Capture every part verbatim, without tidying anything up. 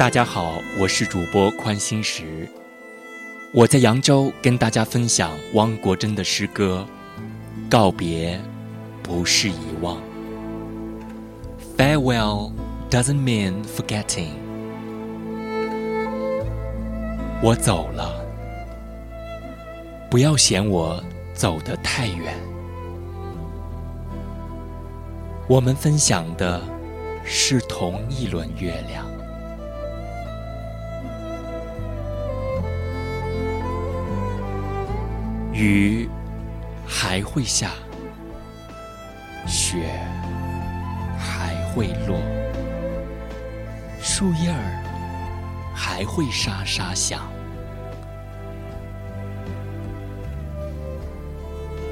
大家好，我是主播宽心石，我在扬州跟大家分享汪国真的诗歌《告别不是遗忘》。 Farewell doesn't mean forgetting。 我走了，不要嫌我走得太远。我们分享的是同一轮月亮。雨还会下，雪还会落，树叶儿还会沙沙响。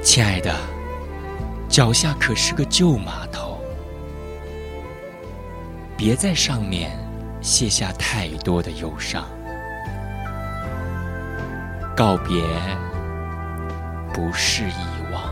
亲爱的，脚下可是个旧码头，别在上面卸下太多的忧伤。告别不是遗忘。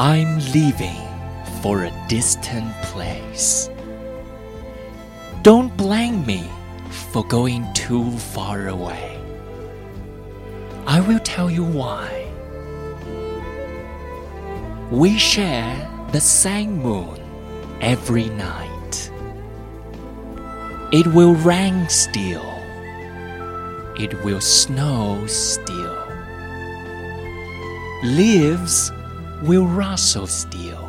I'm leaving for a distant place. Don't blame me for going too far away. I will tell you why. We share the same moon every night. It will rain still. It will snow still. Leaves will rustle still.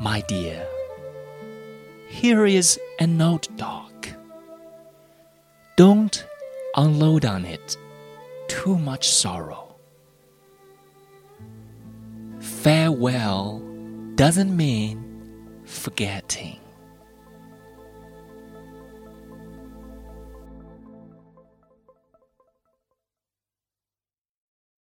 My dear, here is an old dock. Don't unload on it too much sorrow. Farewell doesn't mean forgetting.